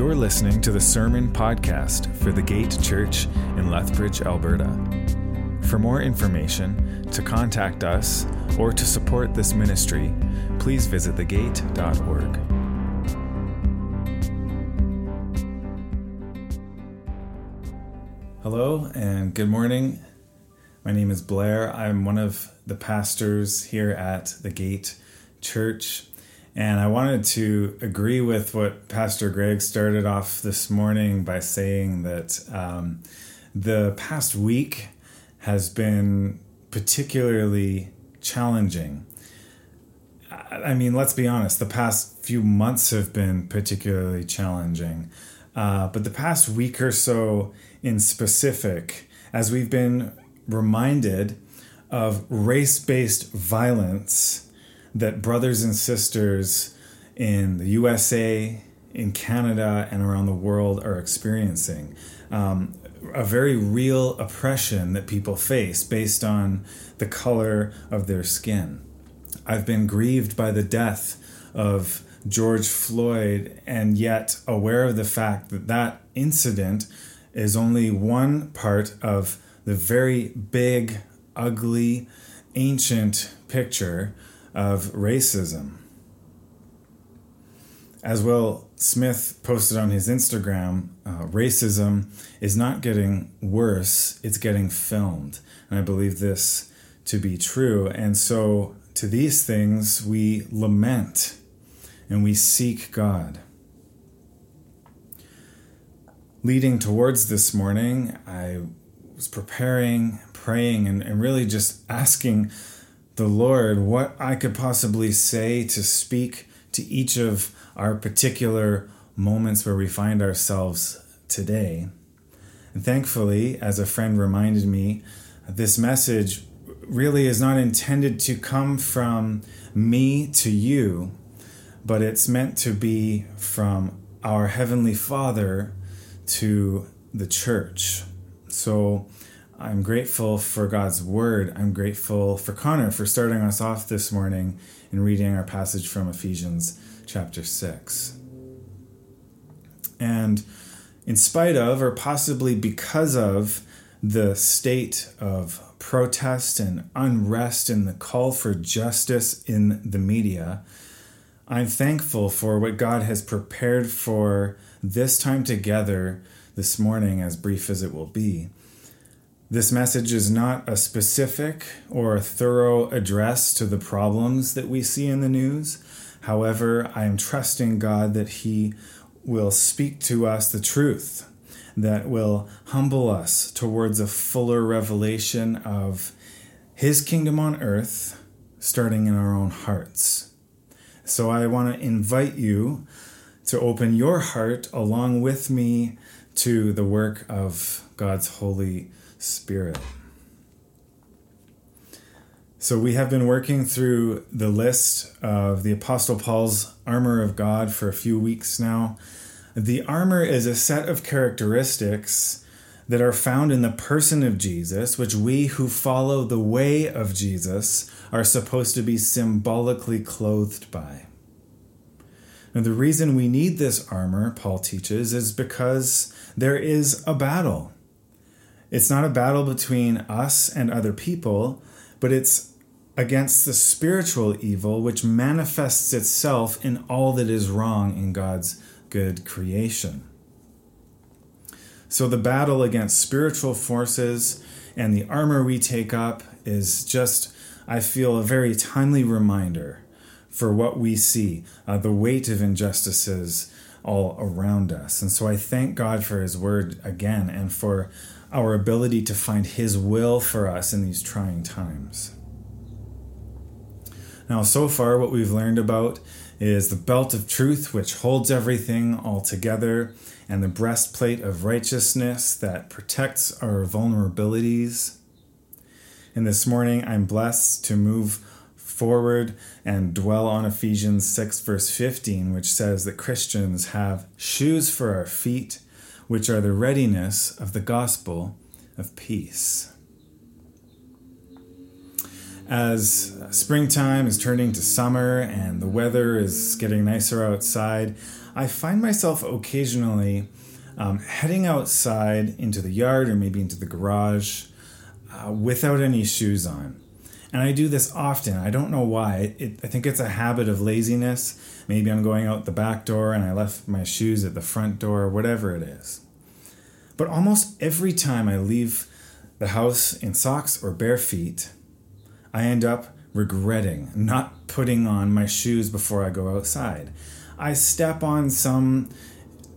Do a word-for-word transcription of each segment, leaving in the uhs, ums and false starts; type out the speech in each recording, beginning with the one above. You're listening to the Sermon Podcast for the Gate Church in Lethbridge, Alberta. For more information, to contact us, or to support this ministry, please visit the gate dot org. Hello and good morning. My name is Blair. I'm one of the pastors here at the Gate Church. And I wanted to agree with what Pastor Greg started off this morning by saying that um, the past week has been particularly challenging. I mean, let's be honest, the past few months have been particularly challenging. Uh, but the past week or so in specific, as we've been reminded of race-based violence that brothers and sisters in the U S A, in Canada, and around the world are experiencing. Um, a very real oppression that people face based on the color of their skin. I've been grieved by the death of George Floyd, and yet aware of the fact that that incident is only one part of the very big, ugly, ancient picture of racism. As Will Smith posted on his Instagram, uh, racism is not getting worse, it's getting filmed. And I believe this to be true. And so to these things we lament and we seek God. Leading towards this morning, I was preparing, praying, and, and really just asking the Lord what I could possibly say to speak to each of our particular moments where we find ourselves today. And thankfully, as a friend reminded me, this message really is not intended to come from me to you, but it's meant to be from our Heavenly Father to the church. So I'm grateful for God's word. I'm grateful for Connor for starting us off this morning and reading our passage from Ephesians chapter six. And in spite of, or possibly because of, the state of protest and unrest and the call for justice in the media, I'm thankful for what God has prepared for this time together this morning, as brief as it will be. This message is not a specific or a thorough address to the problems that we see in the news. However, I am trusting God that He will speak to us the truth that will humble us towards a fuller revelation of His kingdom on earth, starting in our own hearts. So I want to invite you to open your heart along with me to the work of God's Holy Spirit. So we have been working through the list of the Apostle Paul's armor of God for a few weeks now. The armor is a set of characteristics that are found in the person of Jesus, which we who follow the way of Jesus are supposed to be symbolically clothed by. And the reason we need this armor, Paul teaches, is because there is a battle. It's not a battle between us and other people, but it's against the spiritual evil which manifests itself in all that is wrong in God's good creation. So the battle against spiritual forces and the armor we take up is just, I feel, a very timely reminder for what we see, uh, the weight of injustices all around us. And so I thank God for His word again and for our ability to find His will for us in these trying times. Now, so far, what we've learned about is the belt of truth, which holds everything all together, and the breastplate of righteousness that protects our vulnerabilities. And this morning, I'm blessed to move forward and dwell on Ephesians six, verse fifteen, which says that Christians have shoes for our feet, which are the readiness of the gospel of peace. as springtime is turning to summer and the weather is getting nicer outside, I find myself occasionally um, heading outside into the yard or maybe into the garage uh, without any shoes on. And I do this often. I don't know why. It, it, I think it's a habit of laziness. Maybe I'm going out the back door and I left my shoes at the front door, whatever it is. But almost every time I leave the house in socks or bare feet, I end up regretting not putting on my shoes before I go outside. I step on some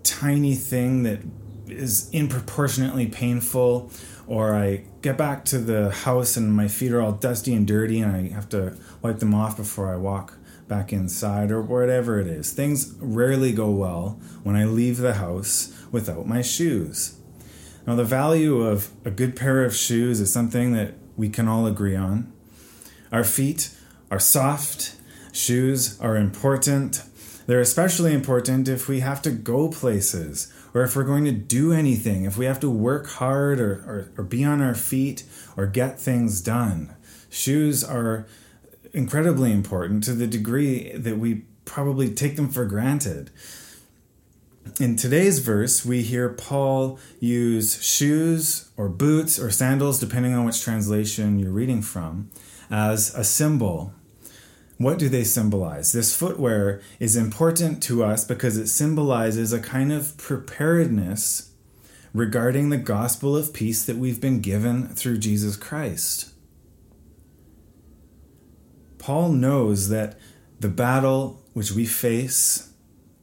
tiny thing that is disproportionately painful, or I get back to the house and my feet are all dusty and dirty and I have to wipe them off before I walk back inside, or whatever it is. Things rarely go well when I leave the house without my shoes. Now, the value of a good pair of shoes is something that we can all agree on. Our feet are soft. Shoes are important. They're especially important if we have to go places, or if we're going to do anything, if we have to work hard or, or, or be on our feet or get things done. Shoes are incredibly important to the degree that we probably take them for granted. In today's verse, we hear Paul use shoes or boots or sandals, depending on which translation you're reading from, as a symbol. What do they symbolize? This footwear is important to us because it symbolizes a kind of preparedness regarding the gospel of peace that we've been given through Jesus Christ. Paul knows that the battle which we face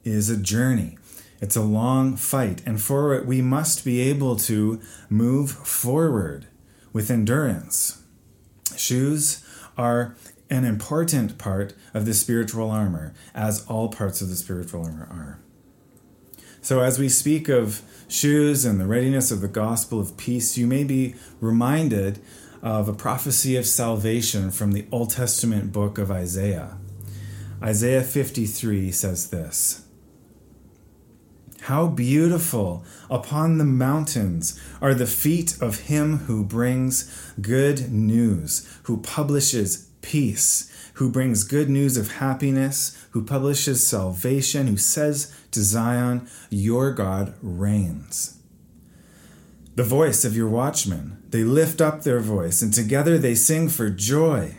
is a journey. It's a long fight, and for it we must be able to move forward with endurance. Shoes are an important part of the spiritual armor, as all parts of the spiritual armor are. So as we speak of shoes and the readiness of the gospel of peace, you may be reminded of a prophecy of salvation from the Old Testament book of Isaiah. Isaiah fifty-three says this: "How beautiful upon the mountains are the feet of him who brings good news, who publishes peace, who brings good news of happiness, who publishes salvation, who says to Zion, 'Your God reigns.' The voice of your watchmen, they lift up their voice, and together they sing for joy.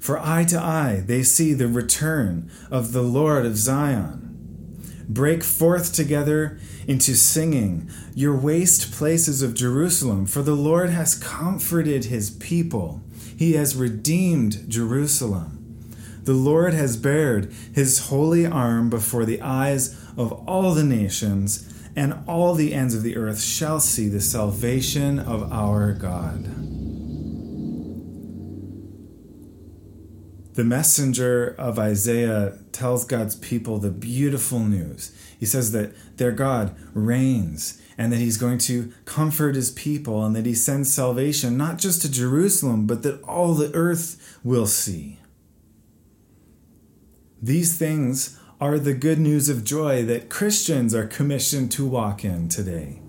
For eye to eye they see the return of the Lord of Zion. Break forth together into singing, your waste places of Jerusalem, for the Lord has comforted his people. He has redeemed Jerusalem. The Lord has bared his holy arm before the eyes of all the nations, and all the ends of the earth shall see the salvation of our God." The messenger of Isaiah tells God's people the beautiful news. He says that their God reigns, and that he's going to comfort his people, and that he sends salvation, not just to Jerusalem, but that all the earth will see. These things are the good news of joy that Christians are commissioned to walk in today.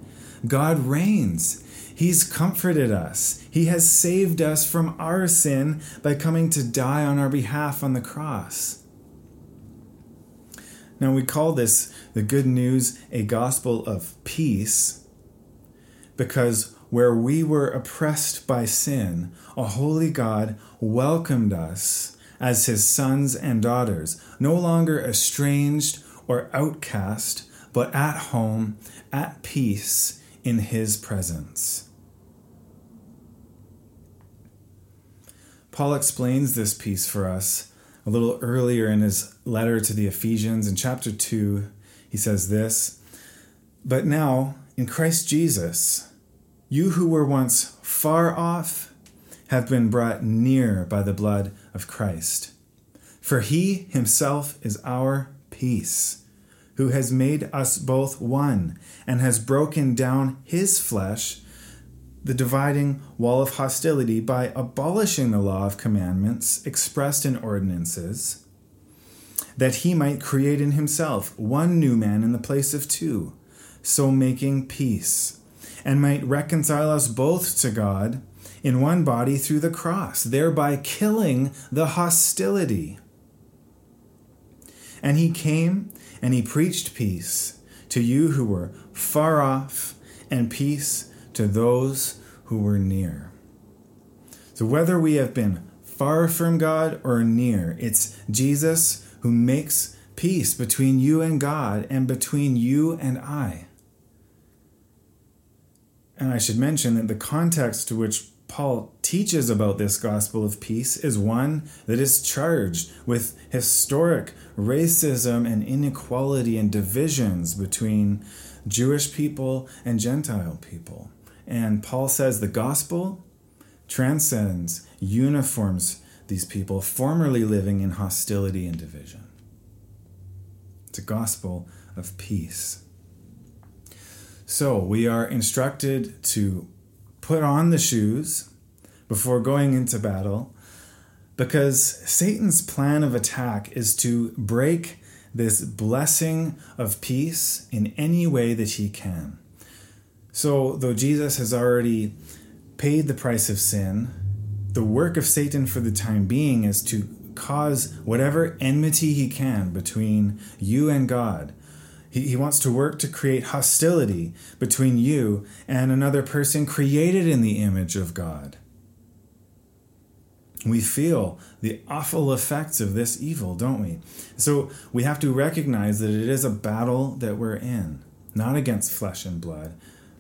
God reigns. He's comforted us. He has saved us from our sin by coming to die on our behalf on the cross. Now, we call this, the good news, a gospel of peace, because where we were oppressed by sin, a holy God welcomed us as his sons and daughters, no longer estranged or outcast, but at home, at peace in his presence. Paul explains this peace for us a little earlier in his letter to the Ephesians. In chapter two, he says this: "But now, in Christ Jesus, you who were once far off have been brought near by the blood of Christ. For he himself is our peace, who has made us both one and has broken down his flesh, the dividing wall of hostility, by abolishing the law of commandments expressed in ordinances, that he might create in himself one new man in the place of two, so making peace, and might reconcile us both to God in one body through the cross, thereby killing the hostility. And he came and he preached peace to you who were far off and peace to those who were near. So whether we have been far from God or near, it's Jesus who makes peace between you and God and between you and I. And I should mention that the context to which Paul teaches about this gospel of peace is one that is charged with historic racism and inequality and divisions between Jewish people and Gentile people. And Paul says the gospel transcends, uniforms these people formerly living in hostility and division. It's a gospel of peace. So we are instructed to put on the shoes before going into battle, because Satan's plan of attack is to break this blessing of peace in any way that he can. So though Jesus has already paid the price of sin, the work of Satan for the time being is to cause whatever enmity he can between you and God. He, he wants to work to create hostility between you and another person created in the image of God. We feel the awful effects of this evil, don't we? So we have to recognize that it is a battle that we're in, not against flesh and blood,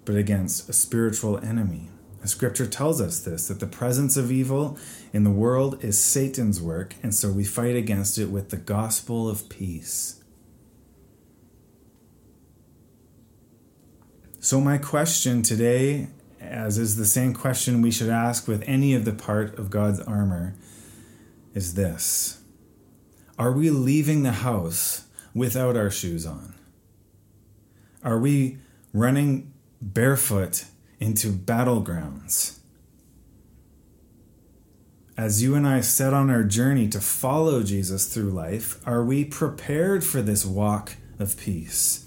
but against a spiritual enemy. The scripture tells us this, that the presence of evil in the world is Satan's work, and so we fight against it with the gospel of peace. So my question today, as is the same question we should ask with any of the part of God's armor, is this. Are we leaving the house without our shoes on? Are we running barefoot into battlegrounds? As you and I set on our journey to follow Jesus through life, are we prepared for this walk of peace?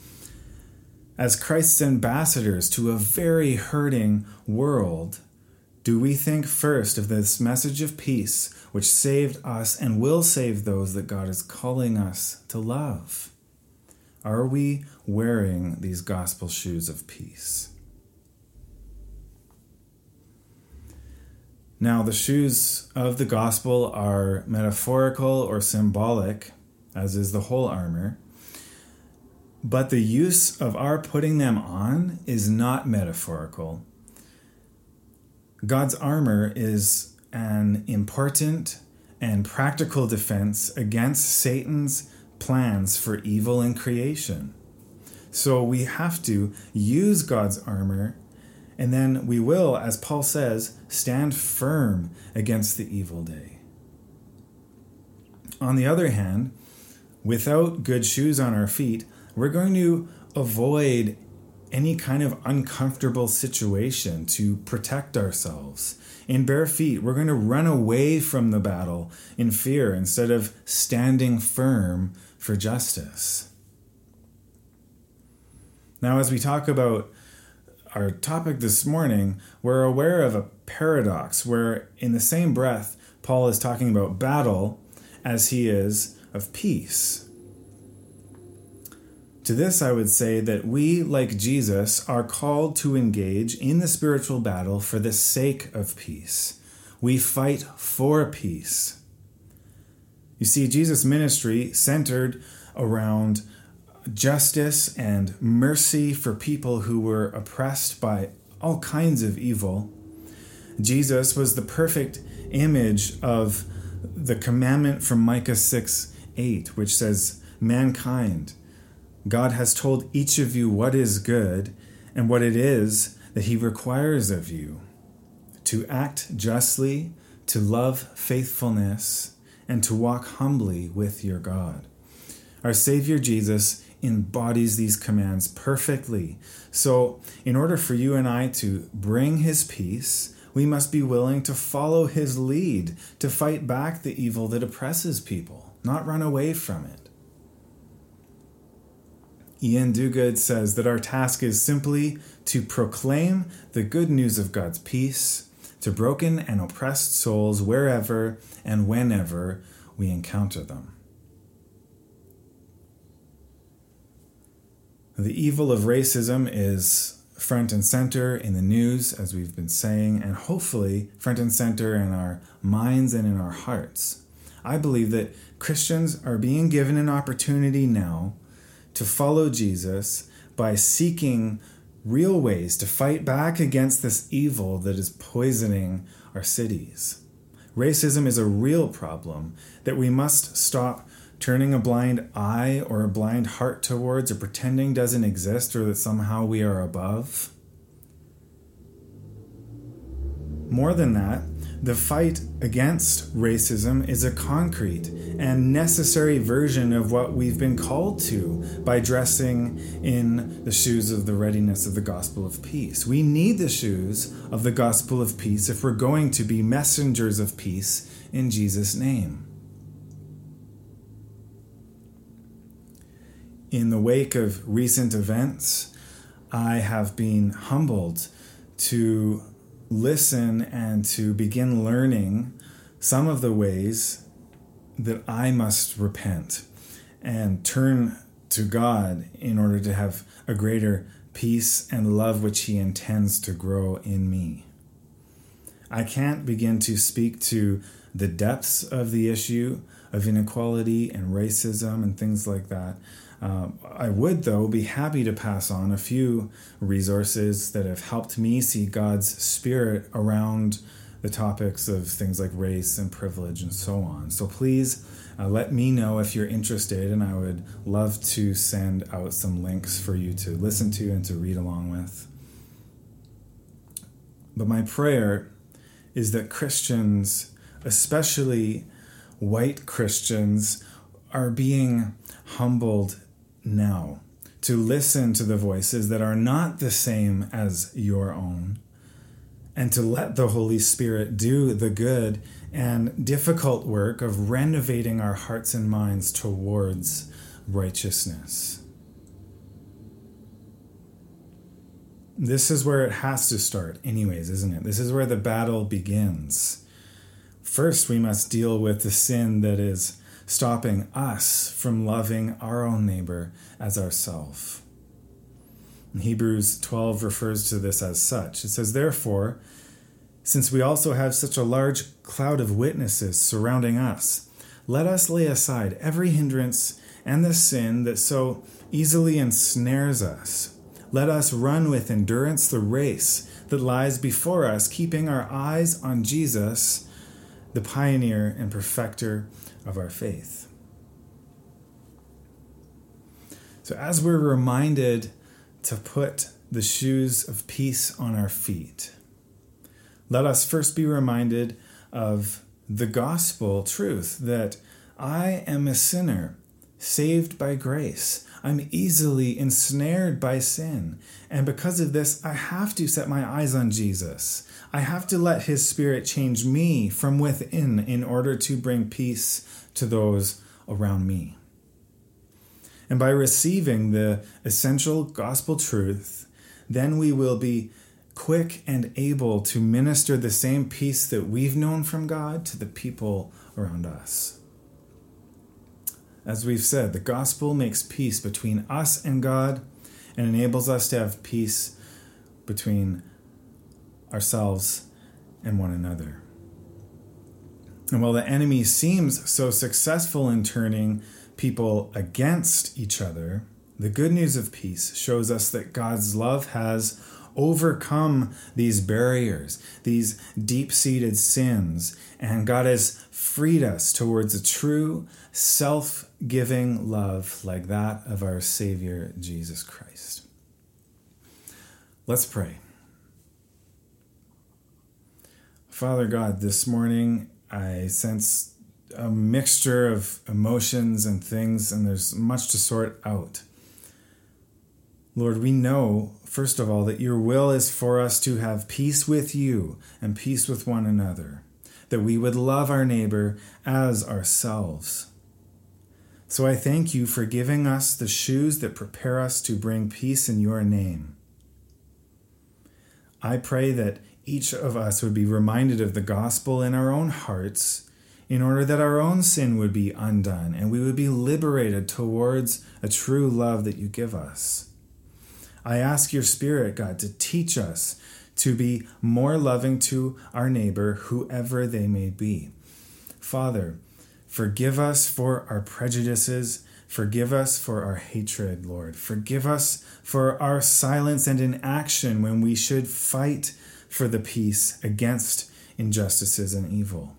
As Christ's ambassadors to a very hurting world, do we think first of this message of peace which saved us and will save those that God is calling us to love? Are we wearing these gospel shoes of peace? Now, the shoes of the gospel are metaphorical or symbolic, as is the whole armor. But the use of our putting them on is not metaphorical. God's armor is an important and practical defense against Satan's plans for evil in creation. So we have to use God's armor, and then we will, as Paul says, stand firm against the evil day. On the other hand, without good shoes on our feet, we're going to avoid any kind of uncomfortable situation to protect ourselves. In bare feet, we're going to run away from the battle in fear instead of standing firm for justice. Now, as we talk about our topic this morning, we're aware of a paradox where in the same breath, Paul is talking about battle as he is of peace. To this, I would say that we, like Jesus, are called to engage in the spiritual battle for the sake of peace. We fight for peace. You see, Jesus' ministry centered around justice and mercy for people who were oppressed by all kinds of evil. Jesus was the perfect image of the commandment from Micah six eight, which says, "Mankind, God has told each of you what is good and what it is that he requires of you, to act justly, to love faithfulness, and to walk humbly with your God." Our Savior Jesus embodies these commands perfectly. So in order for you and I to bring his peace, we must be willing to follow his lead, to fight back the evil that oppresses people, not run away from it. Ian Duguid says that our task is simply to proclaim the good news of God's peace, to broken and oppressed souls wherever and whenever we encounter them. The evil of racism is front and center in the news, as we've been saying, and hopefully front and center in our minds and in our hearts. I believe that Christians are being given an opportunity now to follow Jesus by seeking real ways to fight back against this evil that is poisoning our cities. Racism is a real problem that we must stop turning a blind eye or a blind heart towards, or pretending doesn't exist, or that somehow we are above. More than that, the fight against racism is a concrete and necessary version of what we've been called to by dressing in the shoes of the readiness of the gospel of peace. We need the shoes of the gospel of peace if we're going to be messengers of peace in Jesus' name. In the wake of recent events, I have been humbled to listen and to begin learning some of the ways that I must repent and turn to God in order to have a greater peace and love which He intends to grow in me. I can't begin to speak to the depths of the issue of inequality and racism and things like that. Uh, I would, though, be happy to pass on a few resources that have helped me see God's Spirit around the topics of things like race and privilege and so on. So please uh, let me know if you're interested, and I would love to send out some links for you to listen to and to read along with. But my prayer is that Christians, especially white Christians, are being humbled now to listen to the voices that are not the same as your own, and to let the Holy Spirit do the good and difficult work of renovating our hearts and minds towards righteousness. This is where it has to start anyways, isn't it? This is where the battle begins. First, we must deal with the sin that is stopping us from loving our own neighbor as ourself. Hebrews twelve refers to this as such. It says, "Therefore, since we also have such a large cloud of witnesses surrounding us, let us lay aside every hindrance and the sin that so easily ensnares us. Let us run with endurance the race that lies before us, keeping our eyes on Jesus, the pioneer and perfecter of our faith." So as we're reminded to put the shoes of peace on our feet, let us first be reminded of the gospel truth that I am a sinner saved by grace. I'm easily ensnared by sin. And because of this, I have to set my eyes on Jesus. I have to let His Spirit change me from within in order to bring peace to those around me. And by receiving the essential gospel truth, then we will be quick and able to minister the same peace that we've known from God to the people around us. As we've said, the gospel makes peace between us and God and enables us to have peace between ourselves and one another. And while the enemy seems so successful in turning people against each other, the good news of peace shows us that God's love has overcome these barriers, these deep-seated sins, and God has freed us towards a true, self-giving love like that of our Savior, Jesus Christ. Let's pray. Father God, this morning I sense a mixture of emotions and things, and there's much to sort out. Lord, we know, first of all, that your will is for us to have peace with you and peace with one another, that we would love our neighbor as ourselves. So I thank you for giving us the shoes that prepare us to bring peace in your name. I pray that each of us would be reminded of the gospel in our own hearts in order that our own sin would be undone and we would be liberated towards a true love that you give us. I ask your Spirit, God, to teach us to be more loving to our neighbor, whoever they may be. Father, forgive us for our prejudices. Forgive us for our hatred, Lord. Forgive us for our silence and inaction when we should fight for the peace against injustices and evil.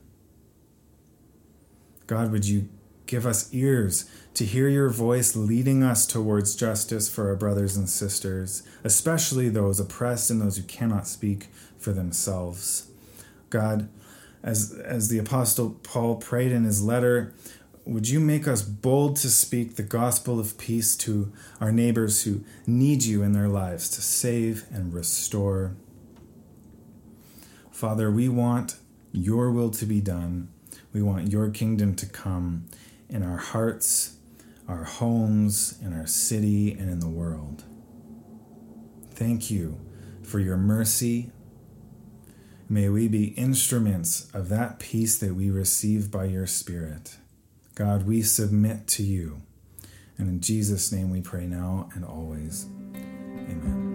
God, would you give us ears to hear your voice leading us towards justice for our brothers and sisters, especially those oppressed and those who cannot speak for themselves. God, as, as the Apostle Paul prayed in his letter, would you make us bold to speak the gospel of peace to our neighbors who need you in their lives to save and restore. Father, we want your will to be done. We want your kingdom to come in our hearts, our homes, in our city, and in the world. Thank you for your mercy. May we be instruments of that peace that we receive by your Spirit. God, we submit to you. And in Jesus' name we pray now and always. Amen.